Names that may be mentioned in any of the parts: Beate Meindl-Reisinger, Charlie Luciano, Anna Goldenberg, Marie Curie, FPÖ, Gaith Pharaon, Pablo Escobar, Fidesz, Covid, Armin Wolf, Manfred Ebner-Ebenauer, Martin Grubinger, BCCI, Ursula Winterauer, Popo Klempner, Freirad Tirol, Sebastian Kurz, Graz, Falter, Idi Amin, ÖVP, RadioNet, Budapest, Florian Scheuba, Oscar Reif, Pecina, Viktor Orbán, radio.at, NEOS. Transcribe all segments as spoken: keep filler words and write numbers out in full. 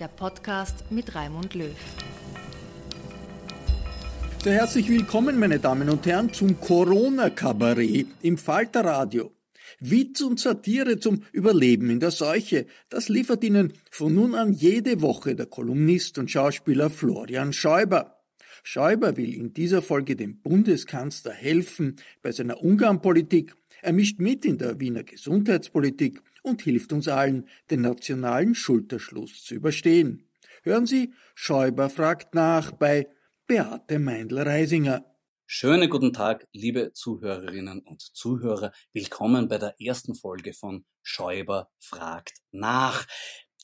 Der Podcast mit Raimund Löw. Sehr herzlich willkommen, meine Damen und Herren, zum Corona-Kabarett im Falterradio. Witz und Satire zum Überleben in der Seuche, das liefert Ihnen von nun an jede Woche der Kolumnist und Schauspieler Florian Scheuba. Scheuba will in dieser Folge dem Bundeskanzler helfen bei seiner Ungarn-Politik. Er mischt mit in der Wiener Gesundheitspolitik und hilft uns allen, den nationalen Schulterschluss zu überstehen. Hören Sie, Scheuba fragt nach bei Beate Meindl-Reisinger. Schönen guten Tag, liebe Zuhörerinnen und Zuhörer. Willkommen bei der ersten Folge von Scheuba fragt nach.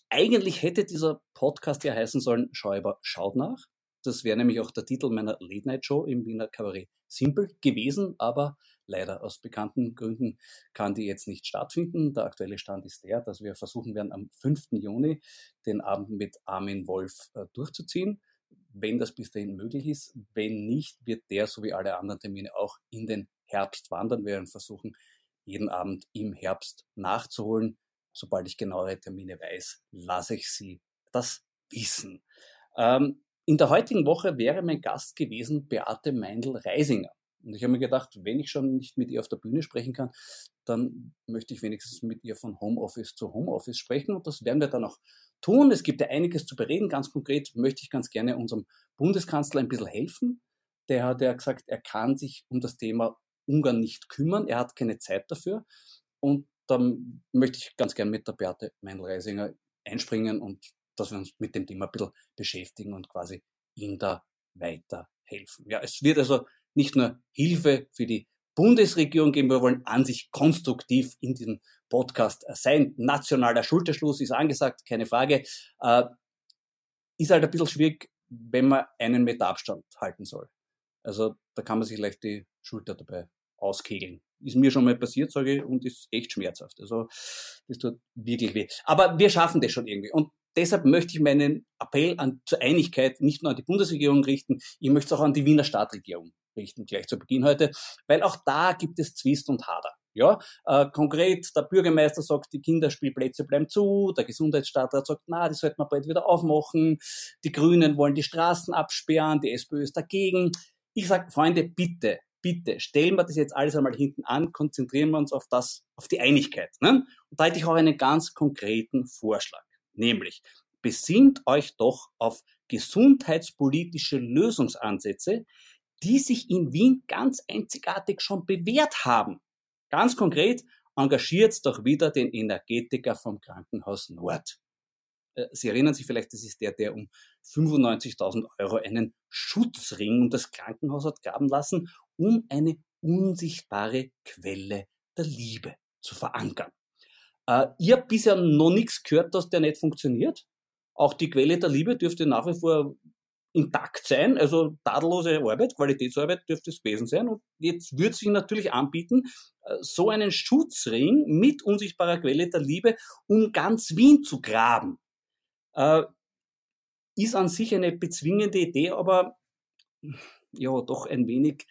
Eigentlich hätte dieser Podcast ja heißen sollen, Scheuba schaut nach. Das wäre nämlich auch der Titel meiner Late-Night-Show im Wiener Kabarett Simpel gewesen, aber leider aus bekannten Gründen kann die jetzt nicht stattfinden. Der aktuelle Stand ist der, dass wir versuchen werden, am fünften Juni den Abend mit Armin Wolf äh, durchzuziehen, wenn das bis dahin möglich ist. Wenn nicht, wird der, so wie alle anderen Termine, auch in den Herbst wandern. Wir werden versuchen, jeden Abend im Herbst nachzuholen. Sobald ich genauere Termine weiß, lasse ich Sie das wissen. Ähm, in der heutigen Woche wäre mein Gast gewesen Beate Meindl-Reisinger. Und ich habe mir gedacht, wenn ich schon nicht mit ihr auf der Bühne sprechen kann, dann möchte ich wenigstens mit ihr von Homeoffice zu Homeoffice sprechen. Und das werden wir dann auch tun. Es gibt ja einiges zu bereden. Ganz konkret möchte ich ganz gerne unserem Bundeskanzler ein bisschen helfen. Der hat ja gesagt, er kann sich um das Thema Ungarn nicht kümmern. Er hat keine Zeit dafür. Und dann möchte ich ganz gerne mit der Beate Meindl-Reisinger einspringen und dass wir uns mit dem Thema ein bisschen beschäftigen und quasi ihm da weiterhelfen. Ja, es wird also nicht nur Hilfe für die Bundesregierung geben, wir wollen an sich konstruktiv in diesem Podcast sein. Nationaler Schulterschluss ist angesagt, keine Frage. Äh, ist halt ein bisschen schwierig, wenn man einen Meter Abstand halten soll. Also da kann man sich leicht die Schulter dabei auskegeln. Ist mir schon mal passiert, sage ich, und ist echt schmerzhaft. Also das tut wirklich weh. Aber wir schaffen das schon irgendwie. Und deshalb möchte ich meinen Appell an, zur Einigkeit nicht nur an die Bundesregierung richten, ich möchte es auch an die Wiener Stadtregierung richten, gleich zu Beginn heute, weil auch da gibt es Zwist und Hader. Ja, äh, konkret, der Bürgermeister sagt, die Kinderspielplätze bleiben zu, der Gesundheitsstadtrat sagt, na, das sollte man bald wieder aufmachen, die Grünen wollen die Straßen absperren, die SPÖ ist dagegen. Ich sage, Freunde, bitte, bitte, stellen wir das jetzt alles einmal hinten an, konzentrieren wir uns auf das, auf die Einigkeit. Ne? Und da hätte ich auch einen ganz konkreten Vorschlag. Nämlich, besinnt euch doch auf gesundheitspolitische Lösungsansätze, die sich in Wien ganz einzigartig schon bewährt haben. Ganz konkret, engagiert doch wieder den Energetiker vom Krankenhaus Nord. Sie erinnern sich vielleicht, das ist der, der um fünfundneunzigtausend Euro einen Schutzring um das Krankenhaus hat graben lassen, um eine unsichtbare Quelle der Liebe zu verankern. Äh, ich habe bisher noch nichts gehört, dass der nicht funktioniert. Auch die Quelle der Liebe dürfte nach wie vor intakt sein, also tadellose Arbeit, Qualitätsarbeit dürfte es gewesen sein. Und jetzt würde sich natürlich anbieten, so einen Schutzring mit unsichtbarer Quelle der Liebe um ganz Wien zu graben. Äh, ist an sich eine bezwingende Idee, aber ja, doch ein wenig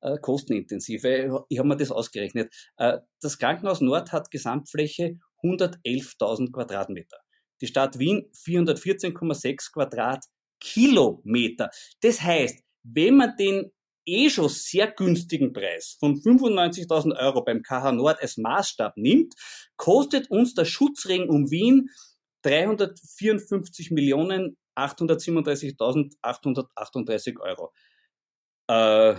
äh, kostenintensiv. Ich habe mir das ausgerechnet. Äh, das Krankenhaus Nord hat Gesamtfläche hundertelftausend Quadratmeter. Die Stadt Wien vierhundertvierzehn Komma sechs Quadratkilometer. Das heißt, wenn man den eh schon sehr günstigen Preis von fünfundneunzigtausend Euro beim K H Nord als Maßstab nimmt, kostet uns der Schutzring um Wien dreihundertvierundfünfzig Millionen achthundertsiebenunddreißigtausendachthundertachtunddreißig Euro. Äh,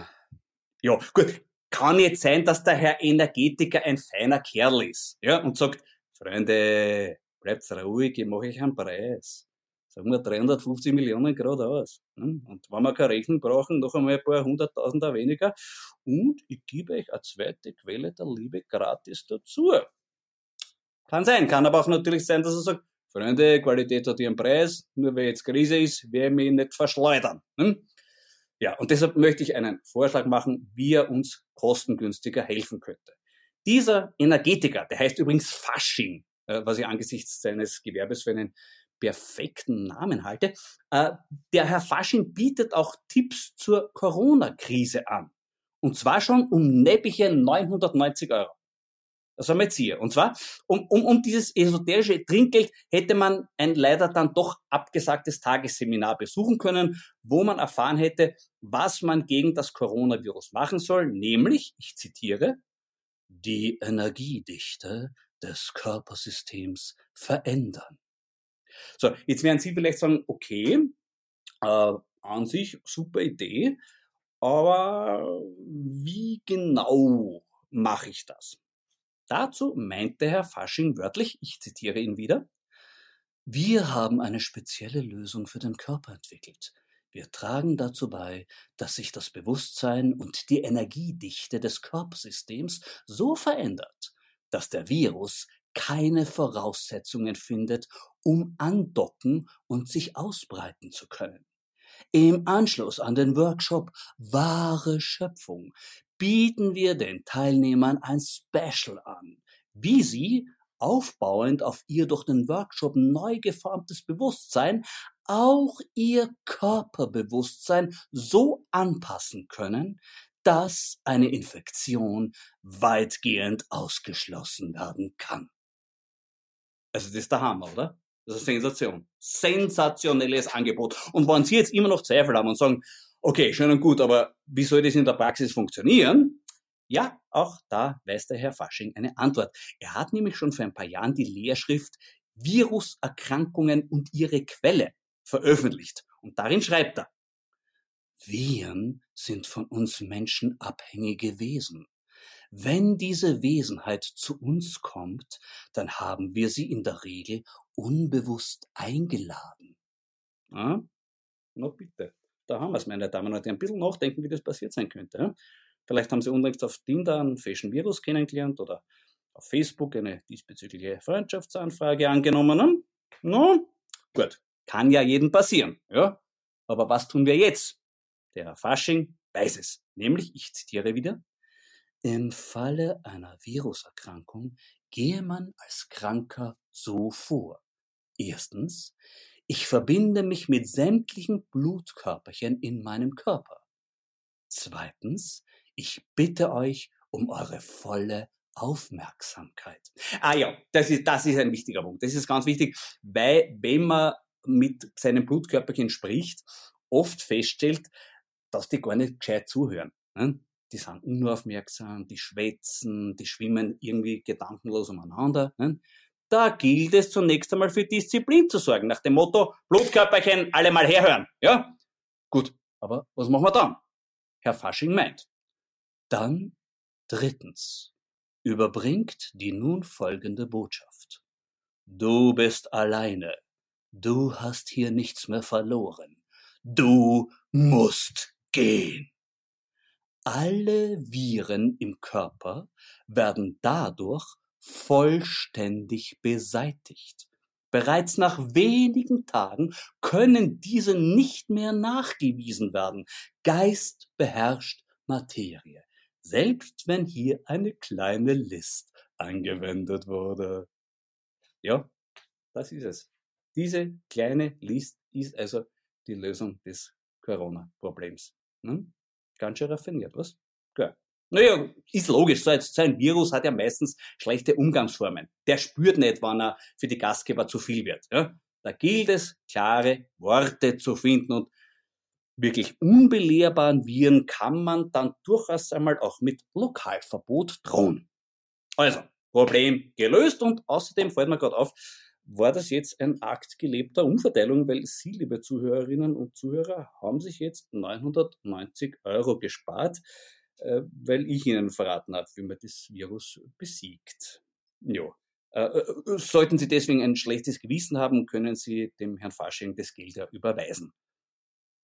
ja, gut. Kann jetzt sein, dass der Herr Energetiker ein feiner Kerl ist, ja, und sagt, Freunde, bleibt ruhig, ich mache euch einen Preis. Sagen wir dreihundertfünfzig Millionen gerade aus. Und wenn wir keine Rechnung brauchen, noch einmal ein paar hunderttausender weniger. Und ich gebe euch eine zweite Quelle der Liebe gratis dazu. Kann sein, kann aber auch natürlich sein, dass er sagt, Freunde, Qualität hat ihren Preis, nur weil jetzt Krise ist, werde ich mich nicht verschleudern. Hm? Ja, und deshalb möchte ich einen Vorschlag machen, wie er uns kostengünstiger helfen könnte. Dieser Energetiker, der heißt übrigens Fasching, äh, was ich angesichts seines Gewerbes für einen perfekten Namen halte, äh, der Herr Fasching bietet auch Tipps zur Corona-Krise an. Und zwar schon um näppige neunhundertneunzig Euro. Das haben wir jetzt hier. Und zwar, um, um, um dieses esoterische Trinkgeld hätte man ein leider dann doch abgesagtes Tagesseminar besuchen können, wo man erfahren hätte, was man gegen das Coronavirus machen soll, nämlich, ich zitiere, die Energiedichte des Körpersystems verändern. So, jetzt werden Sie vielleicht sagen, okay, äh, an sich super Idee, aber wie genau mache ich das? Dazu meinte Herr Fasching wörtlich, ich zitiere ihn wieder, wir haben eine spezielle Lösung für den Körper entwickelt. Wir tragen dazu bei, dass sich das Bewusstsein und die Energiedichte des Körpersystems so verändert, dass der Virus keine Voraussetzungen findet, um andocken und sich ausbreiten zu können. Im Anschluss an den Workshop Wahre Schöpfung bieten wir den Teilnehmern ein Special an, wie sie, aufbauend auf ihr durch den Workshop neu geformtes Bewusstsein, auch ihr Körperbewusstsein so anpassen können, dass eine Infektion weitgehend ausgeschlossen werden kann. Also das ist der Hammer, oder? Das ist eine Sensation. Sensationelles Angebot. Und wenn Sie jetzt immer noch Zweifel haben und sagen, okay, schön und gut, aber wie soll das in der Praxis funktionieren? Ja, auch da weiß der Herr Fasching eine Antwort. Er hat nämlich schon vor ein paar Jahren die Lehrschrift Viruserkrankungen und ihre Quelle veröffentlicht. Und darin schreibt er, Viren sind von uns Menschen abhängige Wesen. Wenn diese Wesenheit zu uns kommt, dann haben wir sie in der Regel unbewusst eingeladen. Ja? Na bitte. Da haben wir es, meine Damen und Herren. Ein bisschen nachdenken, wie das passiert sein könnte. Vielleicht haben Sie unlängst auf Tinder einen Fashion Virus kennengelernt oder auf Facebook eine diesbezügliche Freundschaftsanfrage angenommen. No? Gut, kann ja jedem passieren. Ja? Aber was tun wir jetzt? Der Herr Fasching weiß es. Nämlich, ich zitiere wieder, im Falle einer Viruserkrankung gehe man als Kranker so vor. Erstens, ich verbinde mich mit sämtlichen Blutkörperchen in meinem Körper. Zweitens, ich bitte euch um eure volle Aufmerksamkeit. Ah ja, das ist, das ist ein wichtiger Punkt. Das ist ganz wichtig, weil wenn man mit seinem Blutkörperchen spricht, oft feststellt, dass die gar nicht gescheit zuhören. Die sind unaufmerksam, die schwätzen, die schwimmen irgendwie gedankenlos umeinander. Da gilt es zunächst einmal für Disziplin zu sorgen, nach dem Motto, Blutkörperchen, alle mal herhören. Ja? Gut, aber was machen wir dann? Herr Fasching meint. Dann drittens, überbringt die nun folgende Botschaft. Du bist alleine. Du hast hier nichts mehr verloren. Du musst gehen. alle Viren im Körper werden dadurch vollständig beseitigt. Bereits nach wenigen Tagen können diese nicht mehr nachgewiesen werden. Geist beherrscht Materie, selbst wenn hier eine kleine List angewendet wurde. Ja, das ist es. Diese kleine List ist also die Lösung des Corona-Problems. Hm? Ganz schön raffiniert, was? Klar. Naja, ist logisch. So ein Virus hat ja meistens schlechte Umgangsformen. Der spürt nicht, wann er für die Gastgeber zu viel wird. Ja? Da gilt es, klare Worte zu finden. Und wirklich unbelehrbaren Viren kann man dann durchaus einmal auch mit Lokalverbot drohen. Also, Problem gelöst. Und außerdem fällt mir gerade auf, war das jetzt ein Akt gelebter Umverteilung, weil Sie, liebe Zuhörerinnen und Zuhörer, haben sich jetzt neunhundertneunzig Euro gespart, äh, weil ich Ihnen verraten habe, wie man das Virus besiegt. Ja. Äh, sollten Sie deswegen ein schlechtes Gewissen haben, können Sie dem Herrn Fasching das Geld ja überweisen.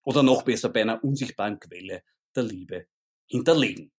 Oder noch besser, bei einer unsichtbaren Quelle der Liebe hinterlegen.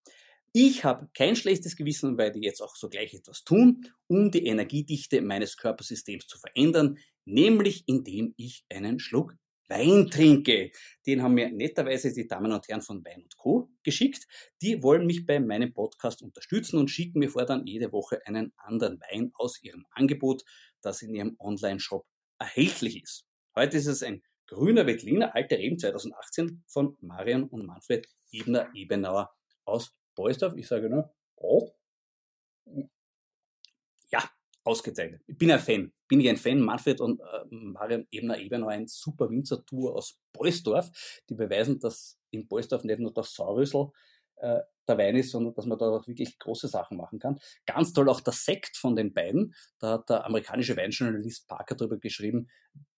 Ich habe kein schlechtes Gewissen, weil die jetzt auch sogleich etwas tun, um die Energiedichte meines Körpersystems zu verändern, nämlich indem ich einen Schluck Wein trinke. Den haben mir netterweise die Damen und Herren von Wein und Co. geschickt. Die wollen mich bei meinem Podcast unterstützen und schicken mir fortan jede Woche einen anderen Wein aus ihrem Angebot, das in ihrem Online-Shop erhältlich ist. Heute ist es ein grüner Veltliner, alte Reben zweitausendachtzehn von Marion und Manfred Ebner-Ebenauer aus Beusdorf, ich sage nur, oh. Ja, ausgezeichnet. Ich bin ein Fan. Bin ich ein Fan. Manfred und äh, Marion Ebner-Ebenauer, ein super Winzertour aus Beusdorf. Die beweisen, dass in Beusdorf nicht nur der Saurüssel äh, der Wein ist, sondern dass man da auch wirklich große Sachen machen kann. Ganz toll auch der Sekt von den beiden. Da hat der amerikanische Weinjournalist Parker drüber geschrieben,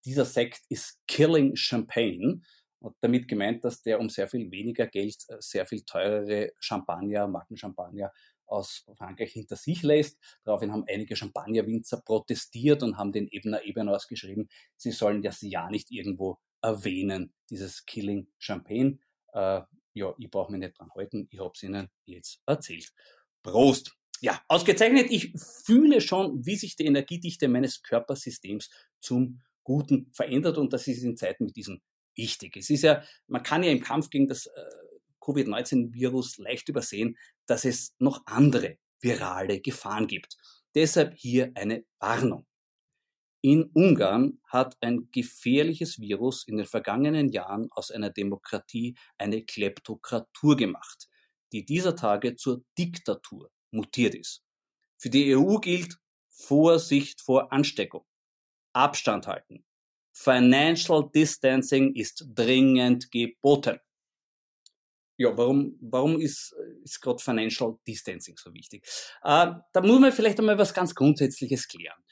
dieser Sekt ist Killing Champagne. Und damit gemeint, dass der um sehr viel weniger Geld sehr viel teurere Champagner, Markenchampagner aus Frankreich hinter sich lässt. Daraufhin haben einige Champagnerwinzer protestiert und haben den Ebner-Ebner ausgeschrieben, sie sollen das ja nicht irgendwo erwähnen, dieses Killing Champagne. Äh, ja, ich brauche mich nicht dran halten, ich habe es Ihnen jetzt erzählt. Prost! Ja, ausgezeichnet, ich fühle schon, wie sich die Energiedichte meines Körpersystems zum Guten verändert und das ist in Zeiten mit diesen wichtig. Es ist ja, man kann ja im Kampf gegen das äh, Covid neunzehn Virus leicht übersehen, dass es noch andere virale Gefahren gibt. Deshalb hier eine Warnung. In Ungarn hat ein gefährliches Virus in den vergangenen Jahren aus einer Demokratie eine Kleptokratur gemacht, die dieser Tage zur Diktatur mutiert ist. Für die E U gilt Vorsicht vor Ansteckung, Abstand halten. Financial Distancing ist dringend geboten. Ja, warum, warum ist, ist gerade Financial Distancing so wichtig? Äh, da muss man vielleicht einmal was ganz Grundsätzliches klären.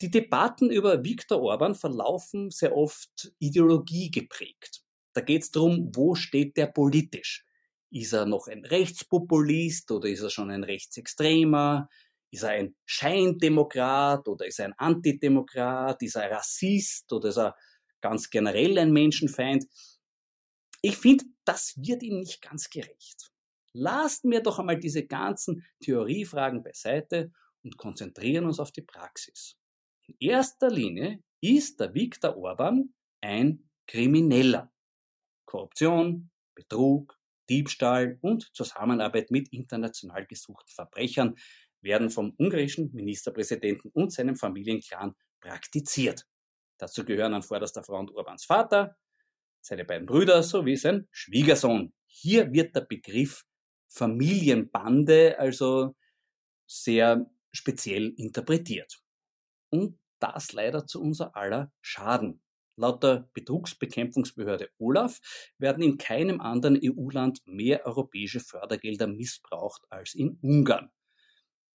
Die Debatten über Viktor Orbán verlaufen sehr oft ideologiegeprägt. Da geht es darum, wo steht der politisch? Ist er noch ein Rechtspopulist oder ist er schon ein Rechtsextremer? Ist er ein Scheindemokrat oder ist er ein Antidemokrat? Ist er Rassist oder ist er ganz generell ein Menschenfeind? Ich finde, das wird ihm nicht ganz gerecht. Lasst mir doch einmal diese ganzen Theoriefragen beiseite und konzentrieren uns auf die Praxis. In erster Linie ist der Viktor Orbán ein Krimineller. Korruption, Betrug, Diebstahl und Zusammenarbeit mit international gesuchten Verbrechern werden vom ungarischen Ministerpräsidenten und seinem Familienclan praktiziert. Dazu gehören an vorderster Front Orbáns Vater, seine beiden Brüder sowie sein Schwiegersohn. Hier wird der Begriff Familienbande also sehr speziell interpretiert. Und das leider zu unser aller Schaden. Laut der Betrugsbekämpfungsbehörde OLAF werden in keinem anderen E U-Land mehr europäische Fördergelder missbraucht als in Ungarn.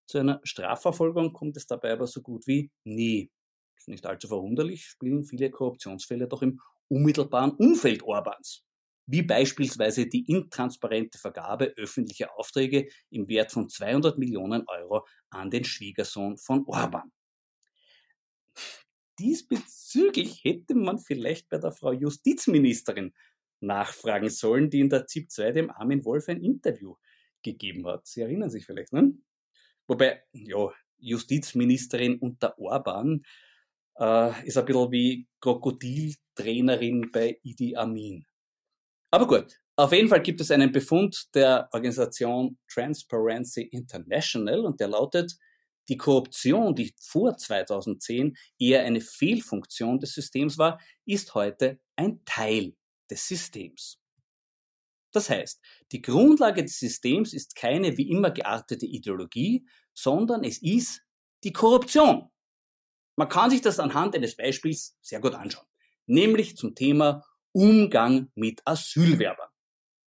Zu einer Strafverfolgung kommt es dabei aber so gut wie nie. Das ist nicht allzu verwunderlich, spielen viele Korruptionsfälle doch im unmittelbaren Umfeld Orbáns. Wie beispielsweise die intransparente Vergabe öffentlicher Aufträge im Wert von zweihundert Millionen Euro an den Schwiegersohn von Orbán. Diesbezüglich hätte man vielleicht bei der Frau Justizministerin nachfragen sollen, die in der Z I P zwei dem Armin Wolf ein Interview gegeben hat. Sie erinnern sich vielleicht, ne? Wobei, ja, Justizministerin unter Orbán äh, ist ein bisschen wie Krokodiltrainerin bei Idi Amin. Aber gut, auf jeden Fall gibt es einen Befund der Organisation Transparency International und der lautet: Die Korruption, die vor zweitausendzehn eher eine Fehlfunktion des Systems war, ist heute ein Teil des Systems. Das heißt, die Grundlage des Systems ist keine wie immer geartete Ideologie, sondern es ist die Korruption. Man kann sich das anhand eines Beispiels sehr gut anschauen, nämlich zum Thema Umgang mit Asylwerbern.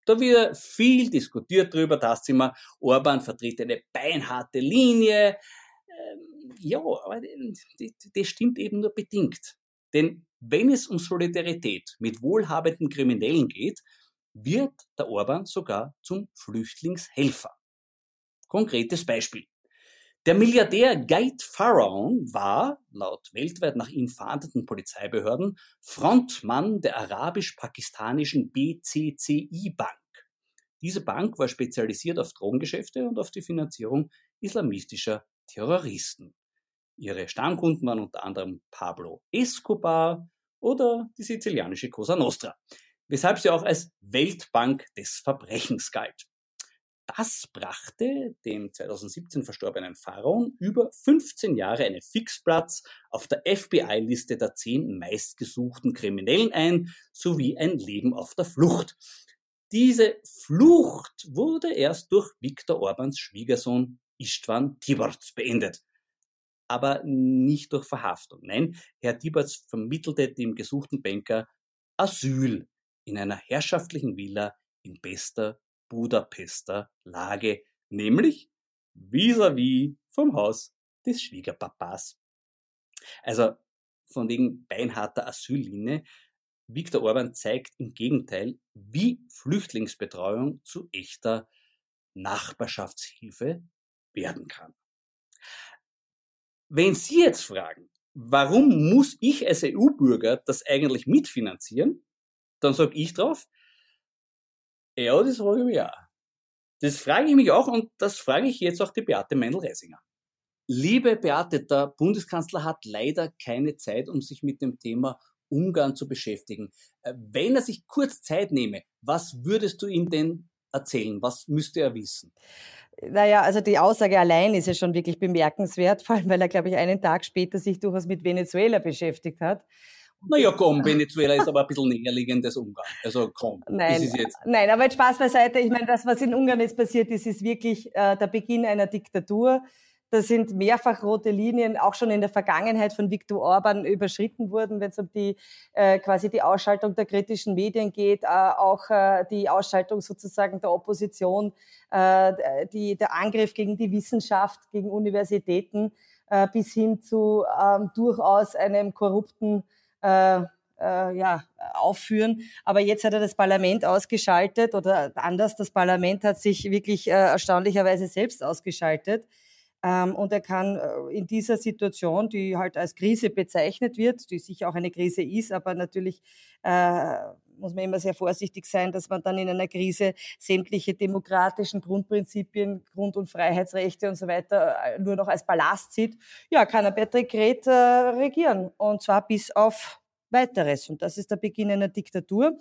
Da wird viel diskutiert darüber, dass immer Orbán vertritt eine beinharte Linie. Ähm, ja, aber das stimmt eben nur bedingt. Denn wenn es um Solidarität mit wohlhabenden Kriminellen geht, wird der Orbán sogar zum Flüchtlingshelfer. Konkretes Beispiel. Der Milliardär Gaith Pharaon war, laut weltweit nach ihm fahndenden Polizeibehörden, Frontmann der arabisch-pakistanischen B C C I-Bank. Diese Bank war spezialisiert auf Drogengeschäfte und auf die Finanzierung islamistischer Terroristen. Ihre Stammkunden waren unter anderem Pablo Escobar oder die sizilianische Cosa Nostra, weshalb sie auch als Weltbank des Verbrechens galt. Das brachte dem zweitausendsiebzehn verstorbenen Pharaon über fünfzehn Jahre einen Fixplatz auf der F B I-Liste der zehn meistgesuchten Kriminellen ein, sowie ein Leben auf der Flucht. Diese Flucht wurde erst durch Viktor Orbáns Schwiegersohn István Tiborcz beendet. Aber nicht durch Verhaftung. Nein, Herr Tiborcz vermittelte dem gesuchten Banker Asyl in einer herrschaftlichen Villa in bester Budapester Lage, nämlich vis-à-vis vom Haus des Schwiegerpapas. Also von wegen beinharter Asyllinie, Viktor Orbán zeigt im Gegenteil, wie Flüchtlingsbetreuung zu echter Nachbarschaftshilfe werden kann. Wenn Sie jetzt fragen, warum muss ich als E U-Bürger das eigentlich mitfinanzieren, dann sage ich drauf: Ja, das frage ich mich auch. Das frage ich mich auch und das frage ich jetzt auch die Beate Meindl-Reisinger. Liebe Beate, der Bundeskanzler hat leider keine Zeit, um sich mit dem Thema Ungarn zu beschäftigen. Wenn er sich kurz Zeit nehme, was würdest du ihm denn erzählen? Was müsste er wissen? Naja, also die Aussage allein ist ja schon wirklich bemerkenswert, vor allem weil er, glaube ich, einen Tag später sich durchaus mit Venezuela beschäftigt hat. Naja, komm, Venezuela ist aber ein bisschen näherliegendes Ungarn. Also komm, nein, das ist jetzt... Nein, aber jetzt Spaß beiseite. Ich meine, das, was in Ungarn jetzt passiert ist, ist wirklich äh, der Beginn einer Diktatur. Da sind mehrfach rote Linien auch schon in der Vergangenheit von Viktor Orbán überschritten worden, wenn es um die äh, quasi die Ausschaltung der kritischen Medien geht, äh, auch äh, die Ausschaltung sozusagen der Opposition, äh, die, der Angriff gegen die Wissenschaft, gegen Universitäten, äh, bis hin zu äh, durchaus einem korrupten Äh, äh, ja, aufführen. Aber jetzt hat er das Parlament ausgeschaltet oder anders, das Parlament hat sich wirklich äh, erstaunlicherweise selbst ausgeschaltet. Ähm, und er kann äh, in dieser Situation, die halt als Krise bezeichnet wird, die sicher auch eine Krise ist, aber natürlich äh, muss man immer sehr vorsichtig sein, dass man dann in einer Krise sämtliche demokratischen Grundprinzipien, Grund- und Freiheitsrechte und so weiter nur noch als Ballast sieht. Ja, kann er per Dekret äh, regieren und zwar bis auf Weiteres. Und das ist der Beginn einer Diktatur.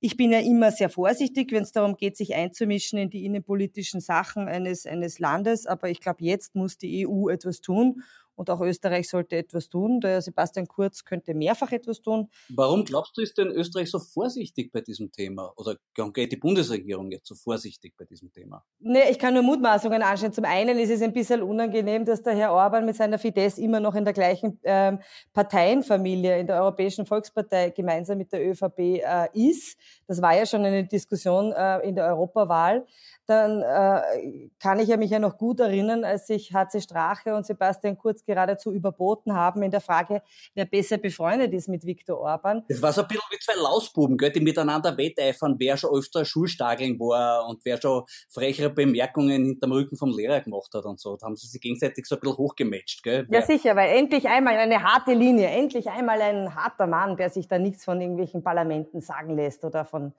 Ich bin ja immer sehr vorsichtig, wenn es darum geht, sich einzumischen in die innenpolitischen Sachen eines, eines Landes. Aber ich glaube, jetzt muss die E U etwas tun. Und auch Österreich sollte etwas tun. Der Sebastian Kurz könnte mehrfach etwas tun. Warum glaubst du, ist denn Österreich so vorsichtig bei diesem Thema? Oder geht die Bundesregierung jetzt so vorsichtig bei diesem Thema? Nee, ich kann nur Mutmaßungen anstellen. Zum einen ist es ein bisschen unangenehm, dass der Herr Orbán mit seiner Fidesz immer noch in der gleichen ähm, Parteienfamilie, in der Europäischen Volkspartei, gemeinsam mit der ÖVP äh, ist. Das war ja schon eine Diskussion äh, in der Europawahl. Dann äh, kann ich ja mich ja noch gut erinnern, als sich H C Strache und Sebastian Kurz uns geradezu überboten haben in der Frage, wer besser befreundet ist mit Viktor Orbán. Das war so ein bisschen wie zwei Lausbuben, gell, die miteinander wetteifern, wer schon öfter Schulstageln war und wer schon frechere Bemerkungen hinterm Rücken vom Lehrer gemacht hat und so. Da haben sie sich gegenseitig so ein bisschen hochgematcht, gell? Ja, sicher, weil endlich einmal eine harte Linie, endlich einmal ein harter Mann, der sich da nichts von irgendwelchen Parlamenten sagen lässt oder von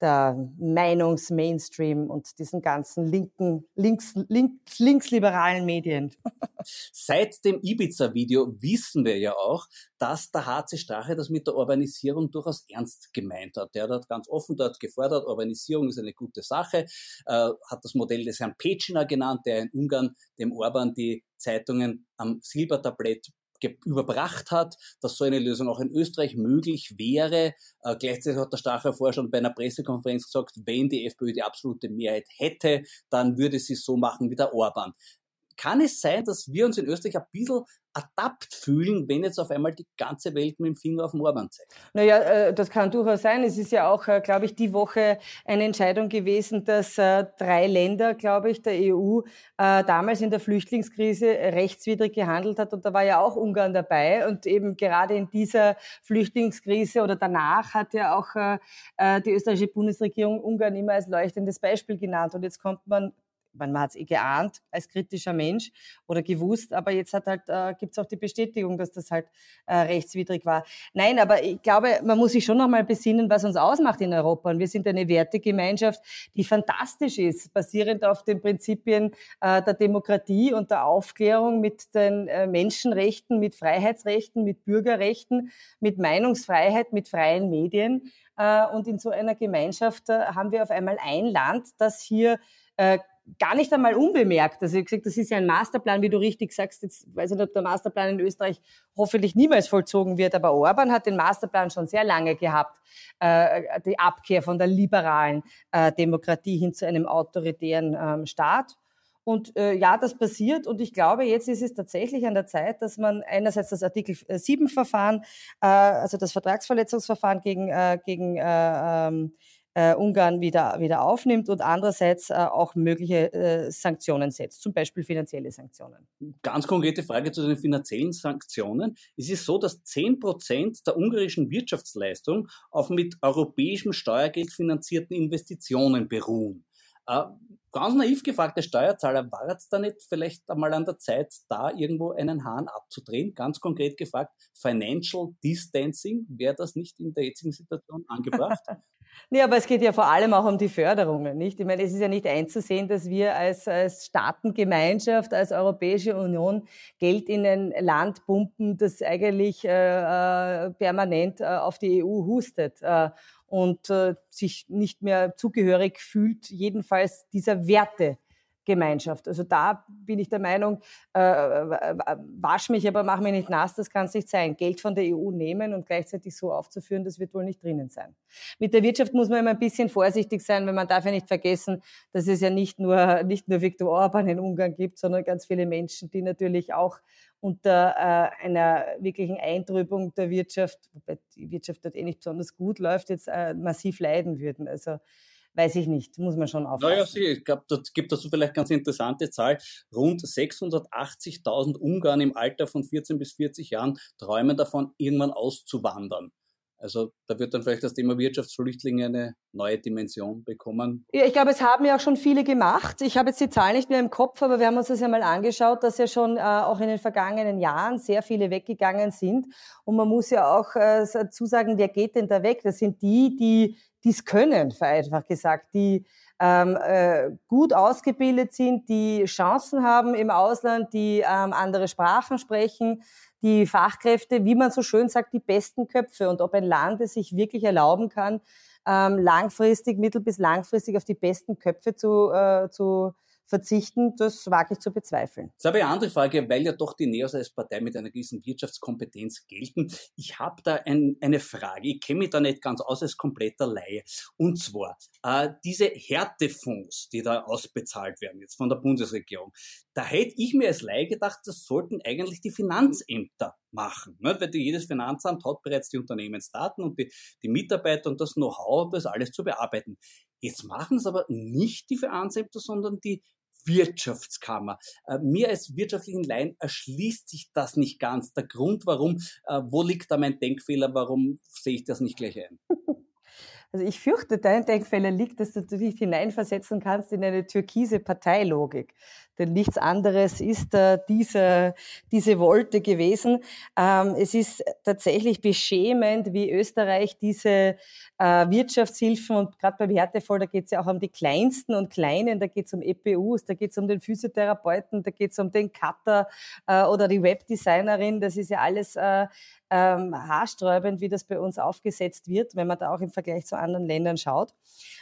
der Meinungs-Mainstream und diesen ganzen linken, links, links, linksliberalen Medien. Seit dem Ibiza-Video wissen wir ja auch, dass der H C Strache das mit der Urbanisierung durchaus ernst gemeint hat. Der hat ganz offen dort gefordert, Urbanisierung ist eine gute Sache, äh, hat das Modell des Herrn Pecina genannt, der in Ungarn dem Orbán die Zeitungen am Silbertablett überbracht hat, dass so eine Lösung auch in Österreich möglich wäre. Äh, gleichzeitig hat der Strache vorher schon bei einer Pressekonferenz gesagt, wenn die FPÖ die absolute Mehrheit hätte, dann würde sie so machen wie der Orbán. Kann es sein, dass wir uns in Österreich ein bisschen ertappt fühlen, wenn jetzt auf einmal die ganze Welt mit dem Finger auf den Orbán zeigt? Naja, das kann durchaus sein. Es ist ja auch, glaube ich, die Woche eine Entscheidung gewesen, dass drei Länder, glaube ich, der E U damals in der Flüchtlingskrise rechtswidrig gehandelt hat. Und da war ja auch Ungarn dabei. Und eben gerade in dieser Flüchtlingskrise oder danach hat ja auch die österreichische Bundesregierung Ungarn immer als leuchtendes Beispiel genannt. Und jetzt kommt man Man hat es eh geahnt als kritischer Mensch oder gewusst, aber jetzt hat halt äh, gibt es auch die Bestätigung, dass das halt äh, rechtswidrig war. Nein, aber ich glaube, man muss sich schon nochmal besinnen, was uns ausmacht in Europa. Und wir sind eine Wertegemeinschaft, die fantastisch ist, basierend auf den Prinzipien äh, der Demokratie und der Aufklärung, mit den äh, Menschenrechten, mit Freiheitsrechten, mit Bürgerrechten, mit Meinungsfreiheit, mit freien Medien. Äh, und in so einer Gemeinschaft äh, haben wir auf einmal ein Land, das hier äh, gar nicht einmal unbemerkt. Also ich gesagt, das ist ja ein Masterplan, wie du richtig sagst. Jetzt weiß ich nicht, ob der Masterplan in Österreich hoffentlich niemals vollzogen wird, aber Orbán hat den Masterplan schon sehr lange gehabt, äh, die Abkehr von der liberalen äh, Demokratie hin zu einem autoritären ähm, Staat. Und äh, ja, das passiert und ich glaube, jetzt ist es tatsächlich an der Zeit, dass man einerseits das Artikel sieben Verfahren, äh, also das Vertragsverletzungsverfahren gegen äh, gegen äh, ähm, Äh, Ungarn wieder, wieder aufnimmt und andererseits äh, auch mögliche äh, Sanktionen setzt, zum Beispiel finanzielle Sanktionen. Ganz konkrete Frage zu den finanziellen Sanktionen. Es ist so, dass zehn Prozent der ungarischen Wirtschaftsleistung auf mit europäischem Steuergeld finanzierten Investitionen beruhen. Äh, ganz naiv gefragt, der Steuerzahler, war es da nicht vielleicht einmal an der Zeit, da irgendwo einen Hahn abzudrehen? Ganz konkret gefragt, Financial Distancing, wäre das nicht in der jetzigen Situation angebracht? Nee, aber es geht ja vor allem auch um die Förderungen, nicht? Ich meine, es ist ja nicht einzusehen, dass wir als, als Staatengemeinschaft, als Europäische Union Geld in ein Land pumpen, das eigentlich äh, permanent äh, auf die E U hustet äh, und äh, sich nicht mehr zugehörig fühlt, jedenfalls dieser Werte. Gemeinschaft. Also da bin ich der Meinung, äh, wasch mich, aber mach mich nicht nass, das kann es nicht sein. Geld von der E U nehmen und gleichzeitig so aufzuführen, das wird wohl nicht drinnen sein. Mit der Wirtschaft muss man immer ein bisschen vorsichtig sein, weil man darf ja nicht vergessen, dass es ja nicht nur, nicht nur Viktor Orbán in Ungarn gibt, sondern ganz viele Menschen, die natürlich auch unter äh, einer wirklichen Eintrübung der Wirtschaft, wobei die Wirtschaft dort eh nicht besonders gut läuft, jetzt äh, massiv leiden würden. Also weiß ich nicht, muss man schon aufpassen. Naja, sicher. Ich glaube, das gibt dazu vielleicht ganz interessante Zahl. Rund sechshundertachtzigtausend Ungarn im Alter von vierzehn bis vierzig Jahren träumen davon, irgendwann auszuwandern. Also da wird dann vielleicht das Thema Wirtschaftsflüchtlinge eine neue Dimension bekommen. Ja, ich glaube, es haben ja auch schon viele gemacht. Ich habe jetzt die Zahl nicht mehr im Kopf, aber wir haben uns das ja mal angeschaut, dass ja schon äh, auch in den vergangenen Jahren sehr viele weggegangen sind. Und man muss ja auch äh, zusagen, wer geht denn da weg? Das sind die, die dies können, vereinfacht gesagt, die ähm, äh, gut ausgebildet sind, die Chancen haben im Ausland, die ähm, andere Sprachen sprechen, die Fachkräfte, wie man so schön sagt, die besten Köpfe. Und ob ein Land es sich wirklich erlauben kann, ähm, langfristig, mittel- bis langfristig auf die besten Köpfe zu äh, zu verzichten, das wage ich zu bezweifeln. Jetzt habe ich eine andere Frage, weil ja doch die Neos als Partei mit einer gewissen Wirtschaftskompetenz gelten. Ich habe da ein, eine Frage, ich kenne mich da nicht ganz aus als kompletter Laie. Und zwar, äh, diese Härtefonds, die da ausbezahlt werden jetzt von der Bundesregierung, da hätte ich mir als Laie gedacht, das sollten eigentlich die Finanzämter machen, ne? Weil die, jedes Finanzamt hat bereits die Unternehmensdaten und die, die Mitarbeiter und das Know-how, das alles zu bearbeiten. Jetzt machen es aber nicht die Finanzämter, sondern die Wirtschaftskammer. Äh, mir als wirtschaftlichen Laien erschließt sich das nicht ganz. Der Grund, warum, äh, wo liegt da mein Denkfehler, warum sehe ich das nicht gleich ein? Also ich fürchte, dein Denkfehler liegt, dass du dich hineinversetzen kannst in eine türkise Parteilogik. Denn nichts anderes ist äh, diese, diese Wolte gewesen. Ähm, es ist tatsächlich beschämend, wie Österreich diese äh, Wirtschaftshilfen, und gerade beim Härtefall, da geht es ja auch um die Kleinsten und Kleinen, da geht es um E P Us, da geht es um den Physiotherapeuten, da geht es um den Cutter äh, oder die Webdesignerin. Das ist ja alles äh, ähm, haarsträubend, wie das bei uns aufgesetzt wird, wenn man da auch im Vergleich zu anderen Ländern schaut.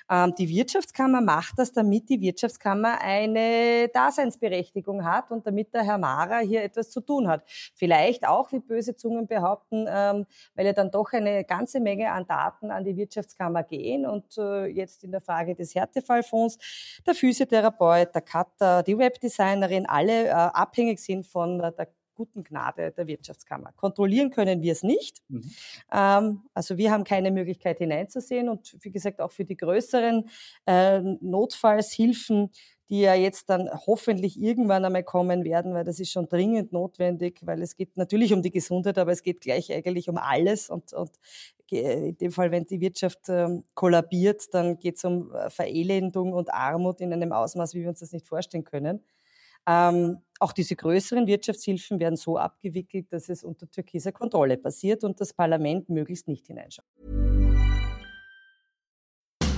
Ähm, die Wirtschaftskammer macht das, damit die Wirtschaftskammer eine Daseinsberechtigung hat und damit der Herr Mara hier etwas zu tun hat. Vielleicht auch, wie böse Zungen behaupten, ähm, weil ja dann doch eine ganze Menge an Daten an die Wirtschaftskammer gehen und äh, jetzt in der Frage des Härtefallfonds der Physiotherapeut, der Cutter, die Webdesignerin, alle äh, abhängig sind von äh, der guten Gnade der Wirtschaftskammer. Kontrollieren können wir es nicht. Mhm. Ähm, also wir haben keine Möglichkeit hineinzusehen und wie gesagt auch für die größeren äh, Notfallshilfen, die ja jetzt dann hoffentlich irgendwann einmal kommen werden, weil das ist schon dringend notwendig, weil es geht natürlich um die Gesundheit, aber es geht gleich eigentlich um alles und, und in dem Fall, wenn die Wirtschaft ähm, kollabiert, dann geht es um Verelendung und Armut in einem Ausmaß, wie wir uns das nicht vorstellen können. Ähm, auch diese größeren Wirtschaftshilfen werden so abgewickelt, dass es unter türkiser Kontrolle passiert und das Parlament möglichst nicht hineinschaut.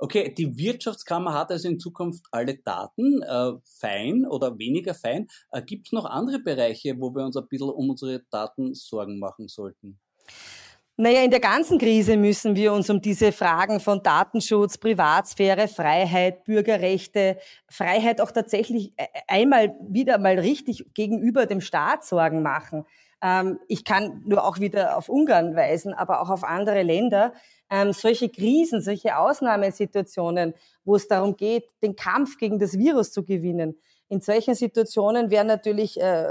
Okay, die Wirtschaftskammer hat also in Zukunft alle Daten, äh, fein oder weniger fein. Äh, gibt es noch andere Bereiche, wo wir uns ein bisschen um unsere Daten Sorgen machen sollten? Naja, in der ganzen Krise müssen wir uns um diese Fragen von Datenschutz, Privatsphäre, Freiheit, Bürgerrechte, Freiheit auch tatsächlich einmal wieder mal richtig gegenüber dem Staat Sorgen machen. Ähm, ich kann nur auch wieder auf Ungarn weisen, aber auch auf andere Länder. Ähm, solche Krisen, solche Ausnahmesituationen, wo es darum geht, den Kampf gegen das Virus zu gewinnen. In solchen Situationen wären natürlich äh,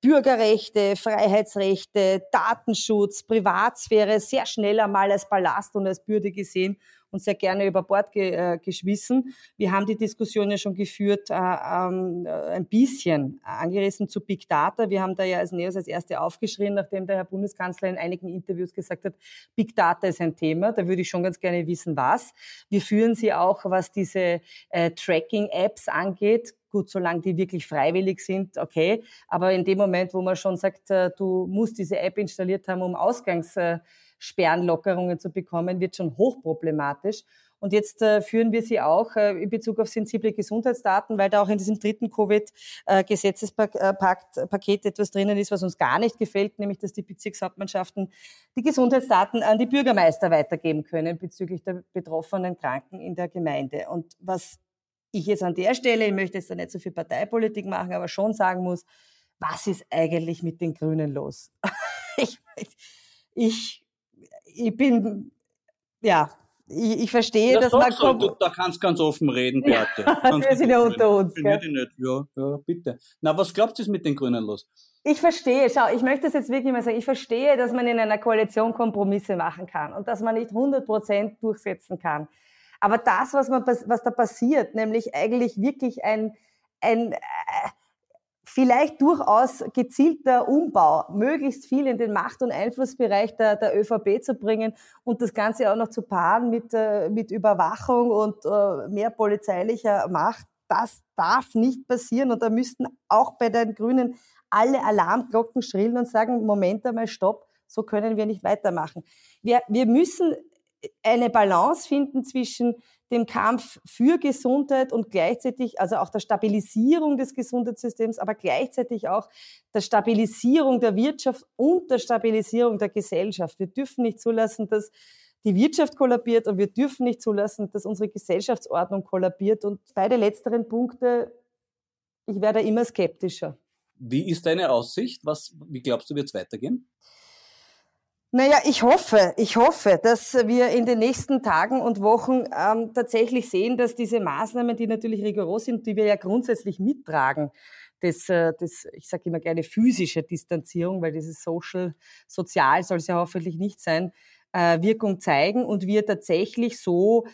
Bürgerrechte, Freiheitsrechte, Datenschutz, Privatsphäre sehr schnell einmal als Ballast und als Bürde gesehen und sehr gerne über Bord ge- äh, geschmissen. Wir haben die Diskussion ja schon geführt, äh, ähm, ein bisschen angerissen zu Big Data. Wir haben da ja als Neos als Erste aufgeschrien, nachdem der Herr Bundeskanzler in einigen Interviews gesagt hat, Big Data ist ein Thema, da würde ich schon ganz gerne wissen, was. Wir führen sie auch, was diese äh, Tracking-Apps angeht. Gut, solange die wirklich freiwillig sind, okay. Aber in dem Moment, wo man schon sagt, du musst diese App installiert haben, um Ausgangssperrenlockerungen zu bekommen, wird schon hochproblematisch. Und jetzt führen wir sie auch in Bezug auf sensible Gesundheitsdaten, weil da auch in diesem dritten Covid-Gesetzespaket etwas drinnen ist, was uns gar nicht gefällt, nämlich dass die Bezirkshauptmannschaften die Gesundheitsdaten an die Bürgermeister weitergeben können bezüglich der betroffenen Kranken in der Gemeinde. Und was ich jetzt an der Stelle, ich möchte jetzt da nicht so viel Parteipolitik machen, aber schon sagen muss, was ist eigentlich mit den Grünen los? ich, ich, ich bin, ja, ich, ich verstehe, ja, dass man... So, du, da kannst du ganz offen reden, Beate. Wir sind ja unter uns. Bin ich nicht. Ja, ja, bitte. Na, was glaubst du, ist mit den Grünen los? Ich verstehe, schau, ich möchte das jetzt wirklich mal sagen, ich verstehe, dass man in einer Koalition Kompromisse machen kann und dass man nicht hundert Prozent durchsetzen kann. Aber das, was, man, was da passiert, nämlich eigentlich wirklich ein, ein äh, vielleicht durchaus gezielter Umbau, möglichst viel in den Macht- und Einflussbereich der, der ÖVP zu bringen und das Ganze auch noch zu paaren mit, äh, mit Überwachung und äh, mehr polizeilicher Macht, das darf nicht passieren. Und da müssten auch bei den Grünen alle Alarmglocken schrillen und sagen, Moment einmal, stopp, so können wir nicht weitermachen. Wir, wir müssen... eine Balance finden zwischen dem Kampf für Gesundheit und gleichzeitig, also auch der Stabilisierung des Gesundheitssystems, aber gleichzeitig auch der Stabilisierung der Wirtschaft und der Stabilisierung der Gesellschaft. Wir dürfen nicht zulassen, dass die Wirtschaft kollabiert und wir dürfen nicht zulassen, dass unsere Gesellschaftsordnung kollabiert. Und beide letzteren Punkte, ich werde immer skeptischer. Wie ist deine Aussicht? Was, wie glaubst du, wird es weitergehen? Naja, ich hoffe, ich hoffe, dass wir in den nächsten Tagen und Wochen ähm, tatsächlich sehen, dass diese Maßnahmen, die natürlich rigoros sind, die wir ja grundsätzlich mittragen, das, das, ich sage immer gerne physische Distanzierung, weil dieses Social, sozial soll es ja hoffentlich nicht sein, äh, Wirkung zeigen und wir tatsächlich so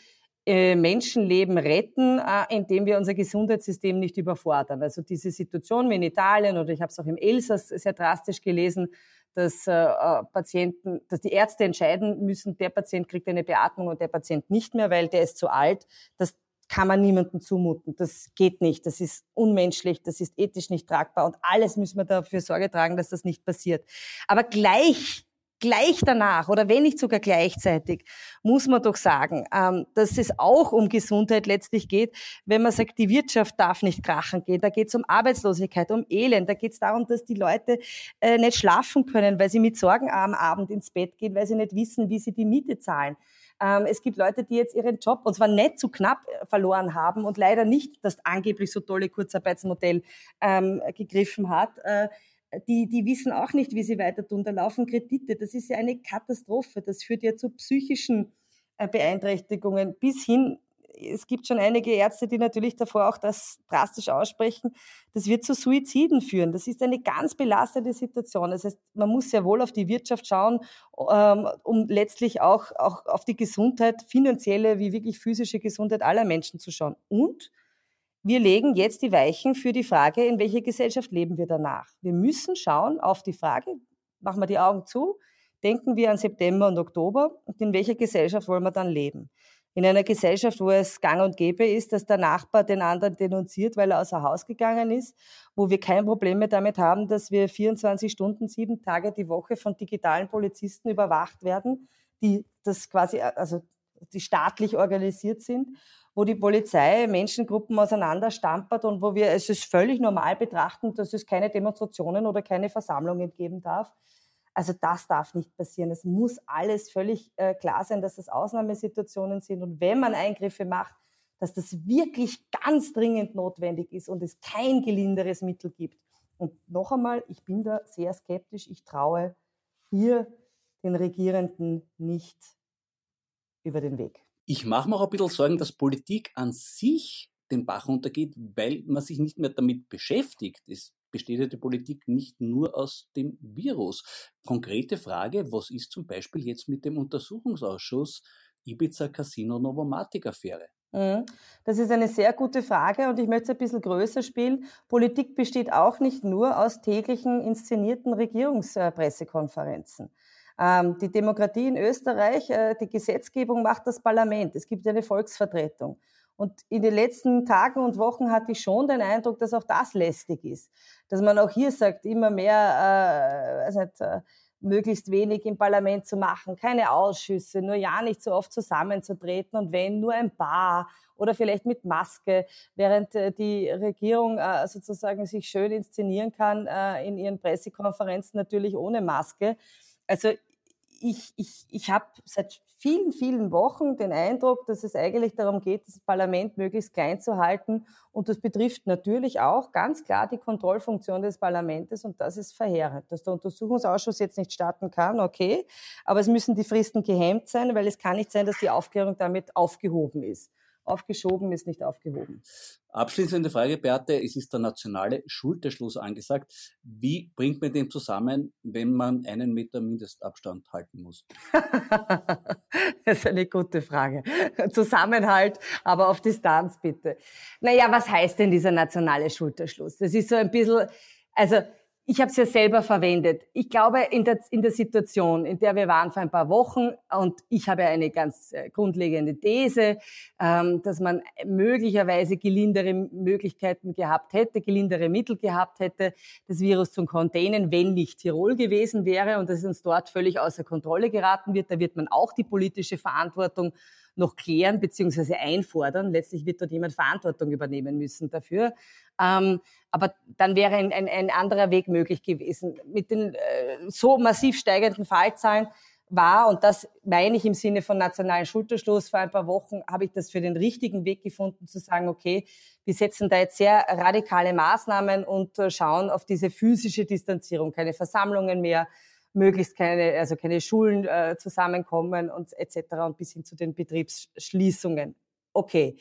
äh, Menschenleben retten, äh, indem wir unser Gesundheitssystem nicht überfordern. Also diese Situation wie in Italien oder ich habe es auch im Elsass sehr drastisch gelesen, dass äh, Patienten, dass die Ärzte entscheiden müssen, der Patient kriegt eine Beatmung und der Patient nicht mehr, weil der ist zu alt. Das kann man niemandem zumuten. Das geht nicht. Das ist unmenschlich. Das ist ethisch nicht tragbar. Und alles müssen wir dafür Sorge tragen, dass das nicht passiert. Aber gleich, gleich danach oder wenn nicht sogar gleichzeitig, muss man doch sagen, ähm, dass es auch um Gesundheit letztlich geht, wenn man sagt, die Wirtschaft darf nicht krachen gehen. Da geht es um Arbeitslosigkeit, um Elend. Da geht es darum, dass die Leute äh, nicht schlafen können, weil sie mit Sorgen am Abend ins Bett gehen, weil sie nicht wissen, wie sie die Miete zahlen. Es gibt Leute, die jetzt ihren Job, und zwar nicht zu knapp, verloren haben und leider nicht das angeblich so tolle Kurzarbeitsmodell ähm, gegriffen hat. Äh, die, die wissen auch nicht, wie sie weiter tun. Da laufen Kredite. Das ist ja eine Katastrophe. Das führt ja zu psychischen äh, Beeinträchtigungen bis hin. Es gibt schon einige Ärzte, die natürlich davor auch das drastisch aussprechen. Das wird zu Suiziden führen. Das ist eine ganz belastende Situation. Das heißt, man muss sehr wohl auf die Wirtschaft schauen, um letztlich auch, auch auf die Gesundheit, finanzielle wie wirklich physische Gesundheit aller Menschen zu schauen. Und wir legen jetzt die Weichen für die Frage, in welcher Gesellschaft leben wir danach. Wir müssen schauen auf die Frage, machen wir die Augen zu, denken wir an September und Oktober und in welcher Gesellschaft wollen wir dann leben. In einer Gesellschaft, wo es gang und gäbe ist, dass der Nachbar den anderen denunziert, weil er außer Haus gegangen ist, wo wir kein Problem mehr damit haben, dass wir vierundzwanzig Stunden, sieben Tage die Woche von digitalen Polizisten überwacht werden, die das quasi, also die staatlich organisiert sind, wo die Polizei Menschengruppen auseinanderstampert und wo wir es ist völlig normal betrachten, dass es keine Demonstrationen oder keine Versammlungen geben darf. Also das darf nicht passieren. Es muss alles völlig äh, klar sein, dass das Ausnahmesituationen sind. Und wenn man Eingriffe macht, dass das wirklich ganz dringend notwendig ist und es kein gelinderes Mittel gibt. Und noch einmal, ich bin da sehr skeptisch. Ich traue hier den Regierenden nicht über den Weg. Ich mache mir auch ein bisschen Sorgen, dass Politik an sich den Bach runtergeht, weil man sich nicht mehr damit beschäftigt ist. Besteht ja die Politik nicht nur aus dem Virus. Konkrete Frage, was ist zum Beispiel jetzt mit dem Untersuchungsausschuss Ibiza-Casino-Novomatic-Affäre? Das ist eine sehr gute Frage und ich möchte es ein bisschen größer spielen. Politik besteht auch nicht nur aus täglichen inszenierten Regierungspressekonferenzen. Die Demokratie in Österreich, die Gesetzgebung macht das Parlament. Es gibt eine Volksvertretung. Und in den letzten Tagen und Wochen hatte ich schon den Eindruck, dass auch das lästig ist. Dass man auch hier sagt, immer mehr, äh, also nicht, äh, möglichst wenig im Parlament zu machen, keine Ausschüsse, nur ja nicht so oft zusammenzutreten und wenn, nur ein paar oder vielleicht mit Maske, während äh, die Regierung äh, sozusagen sich schön inszenieren kann äh, in ihren Pressekonferenzen, natürlich ohne Maske. Also ich, ich, ich habe seit vielen, vielen Wochen den Eindruck, dass es eigentlich darum geht, das Parlament möglichst klein zu halten. Und das betrifft natürlich auch ganz klar die Kontrollfunktion des Parlaments. Und das ist verheerend, dass der Untersuchungsausschuss jetzt nicht starten kann, okay. Aber es müssen die Fristen gehemmt sein, weil es kann nicht sein, dass die Aufklärung damit aufgehoben ist. Aufgeschoben ist nicht aufgehoben. Abschließende Frage, Beate. Es ist der nationale Schulterschluss angesagt. Wie bringt man den zusammen, wenn man einen Meter Mindestabstand halten muss? Das ist eine gute Frage. Zusammenhalt, aber auf Distanz bitte. Naja, was heißt denn dieser nationale Schulterschluss? Das ist so ein bisschen, also ich habe es ja selber verwendet. Ich glaube, in der, in der Situation, in der wir waren vor ein paar Wochen, und ich habe eine ganz grundlegende These, ähm, dass man möglicherweise gelindere Möglichkeiten gehabt hätte, gelindere Mittel gehabt hätte, das Virus zu containen, wenn nicht Tirol gewesen wäre und dass es uns dort völlig außer Kontrolle geraten wird. Da wird man auch die politische Verantwortung noch klären bzw. einfordern. Letztlich wird dort jemand Verantwortung übernehmen müssen dafür. Ähm, aber dann wäre ein, ein, ein anderer Weg möglich gewesen. Mit den äh, so massiv steigenden Fallzahlen war, und das meine ich im Sinne von nationalen Schulterschluss, vor ein paar Wochen habe ich das für den richtigen Weg gefunden, zu sagen, okay, wir setzen da jetzt sehr radikale Maßnahmen und schauen auf diese physische Distanzierung, keine Versammlungen mehr, möglichst keine, also keine Schulen äh, zusammenkommen und et cetera und bis hin zu den Betriebsschließungen. Okay,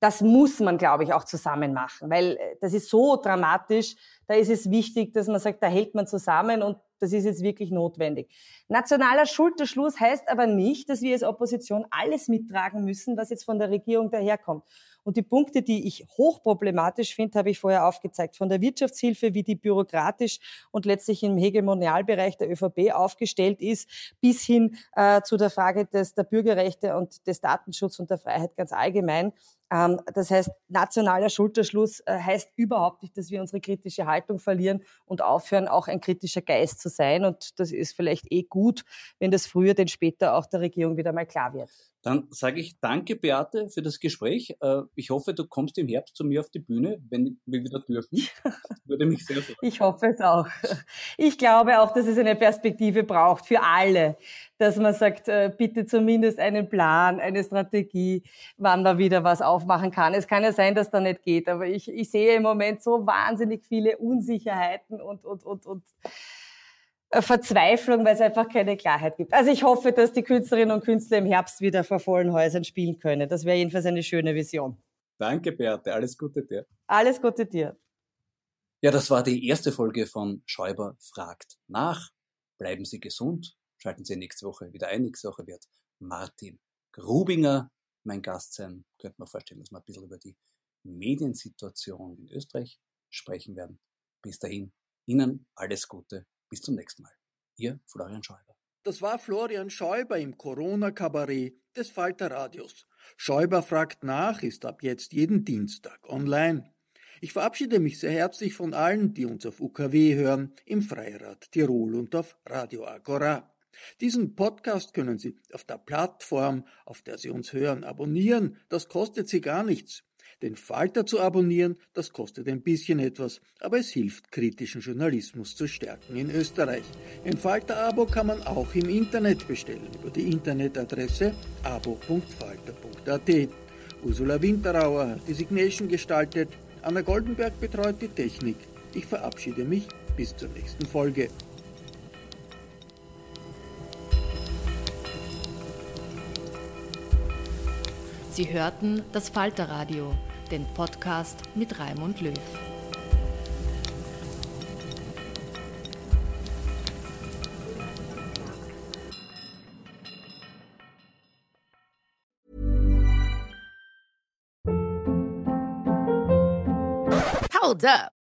das muss man, glaube ich, auch zusammen machen, weil das ist so dramatisch, da ist es wichtig, dass man sagt, da hält man zusammen und das ist jetzt wirklich notwendig. Nationaler Schulterschluss heißt aber nicht, dass wir als Opposition alles mittragen müssen, was jetzt von der Regierung daherkommt. Und die Punkte, die ich hochproblematisch finde, habe ich vorher aufgezeigt. Von der Wirtschaftshilfe, wie die bürokratisch und letztlich im Hegemonialbereich der ÖVP aufgestellt ist, bis hin äh, zu der Frage des, der Bürgerrechte und des Datenschutzes und der Freiheit ganz allgemein. Ähm, das heißt, nationaler Schulterschluss äh, heißt überhaupt nicht, dass wir unsere kritische Haltung verlieren und aufhören, auch ein kritischer Geist zu sein. Und das ist vielleicht eh gut, wenn das früher, denn später auch der Regierung wieder mal klar wird. Dann sage ich danke, Beate, für das Gespräch. Ich hoffe, du kommst im Herbst zu mir auf die Bühne, wenn wir wieder dürfen. Das würde mich sehr freuen. Ich hoffe es auch. Ich glaube auch, dass es eine Perspektive braucht für alle, dass man sagt, bitte zumindest einen Plan, eine Strategie, wann man wieder was aufmachen kann. Es kann ja sein, dass da nicht geht, aber ich, ich sehe im Moment so wahnsinnig viele Unsicherheiten und, und, und, und. Verzweiflung, weil es einfach keine Klarheit gibt. Also ich hoffe, dass die Künstlerinnen und Künstler im Herbst wieder vor vollen Häusern spielen können. Das wäre jedenfalls eine schöne Vision. Danke, Beate. Alles Gute dir. Alles Gute dir. Ja, das war die erste Folge von Scheuba fragt nach. Bleiben Sie gesund. Schalten Sie nächste Woche wieder ein. Nächste Woche wird Martin Grubinger mein Gast sein. Könnte man vorstellen, dass wir ein bisschen über die Mediensituation in Österreich sprechen werden. Bis dahin, Ihnen alles Gute. Bis zum nächsten Mal. Ihr Florian Scheuba. Das war Florian Scheuba im Corona-Kabarett des Falter Radios. Scheuba fragt nach ist ab jetzt jeden Dienstag online. Ich verabschiede mich sehr herzlich von allen, die uns auf U K W hören, im Freirad Tirol und auf Radio Agora. Diesen Podcast können Sie auf der Plattform, auf der Sie uns hören, abonnieren. Das kostet Sie gar nichts. Den Falter zu abonnieren, das kostet ein bisschen etwas, aber es hilft, kritischen Journalismus zu stärken in Österreich. Ein Falter-Abo kann man auch im Internet bestellen, über die Internetadresse abo punkt falter punkt at. Ursula Winterauer hat die Signation gestaltet, Anna Goldenberg betreut die Technik. Ich verabschiede mich bis zur nächsten Folge. Sie hörten das Falterradio, den Podcast mit Raimund Löw. Hold up.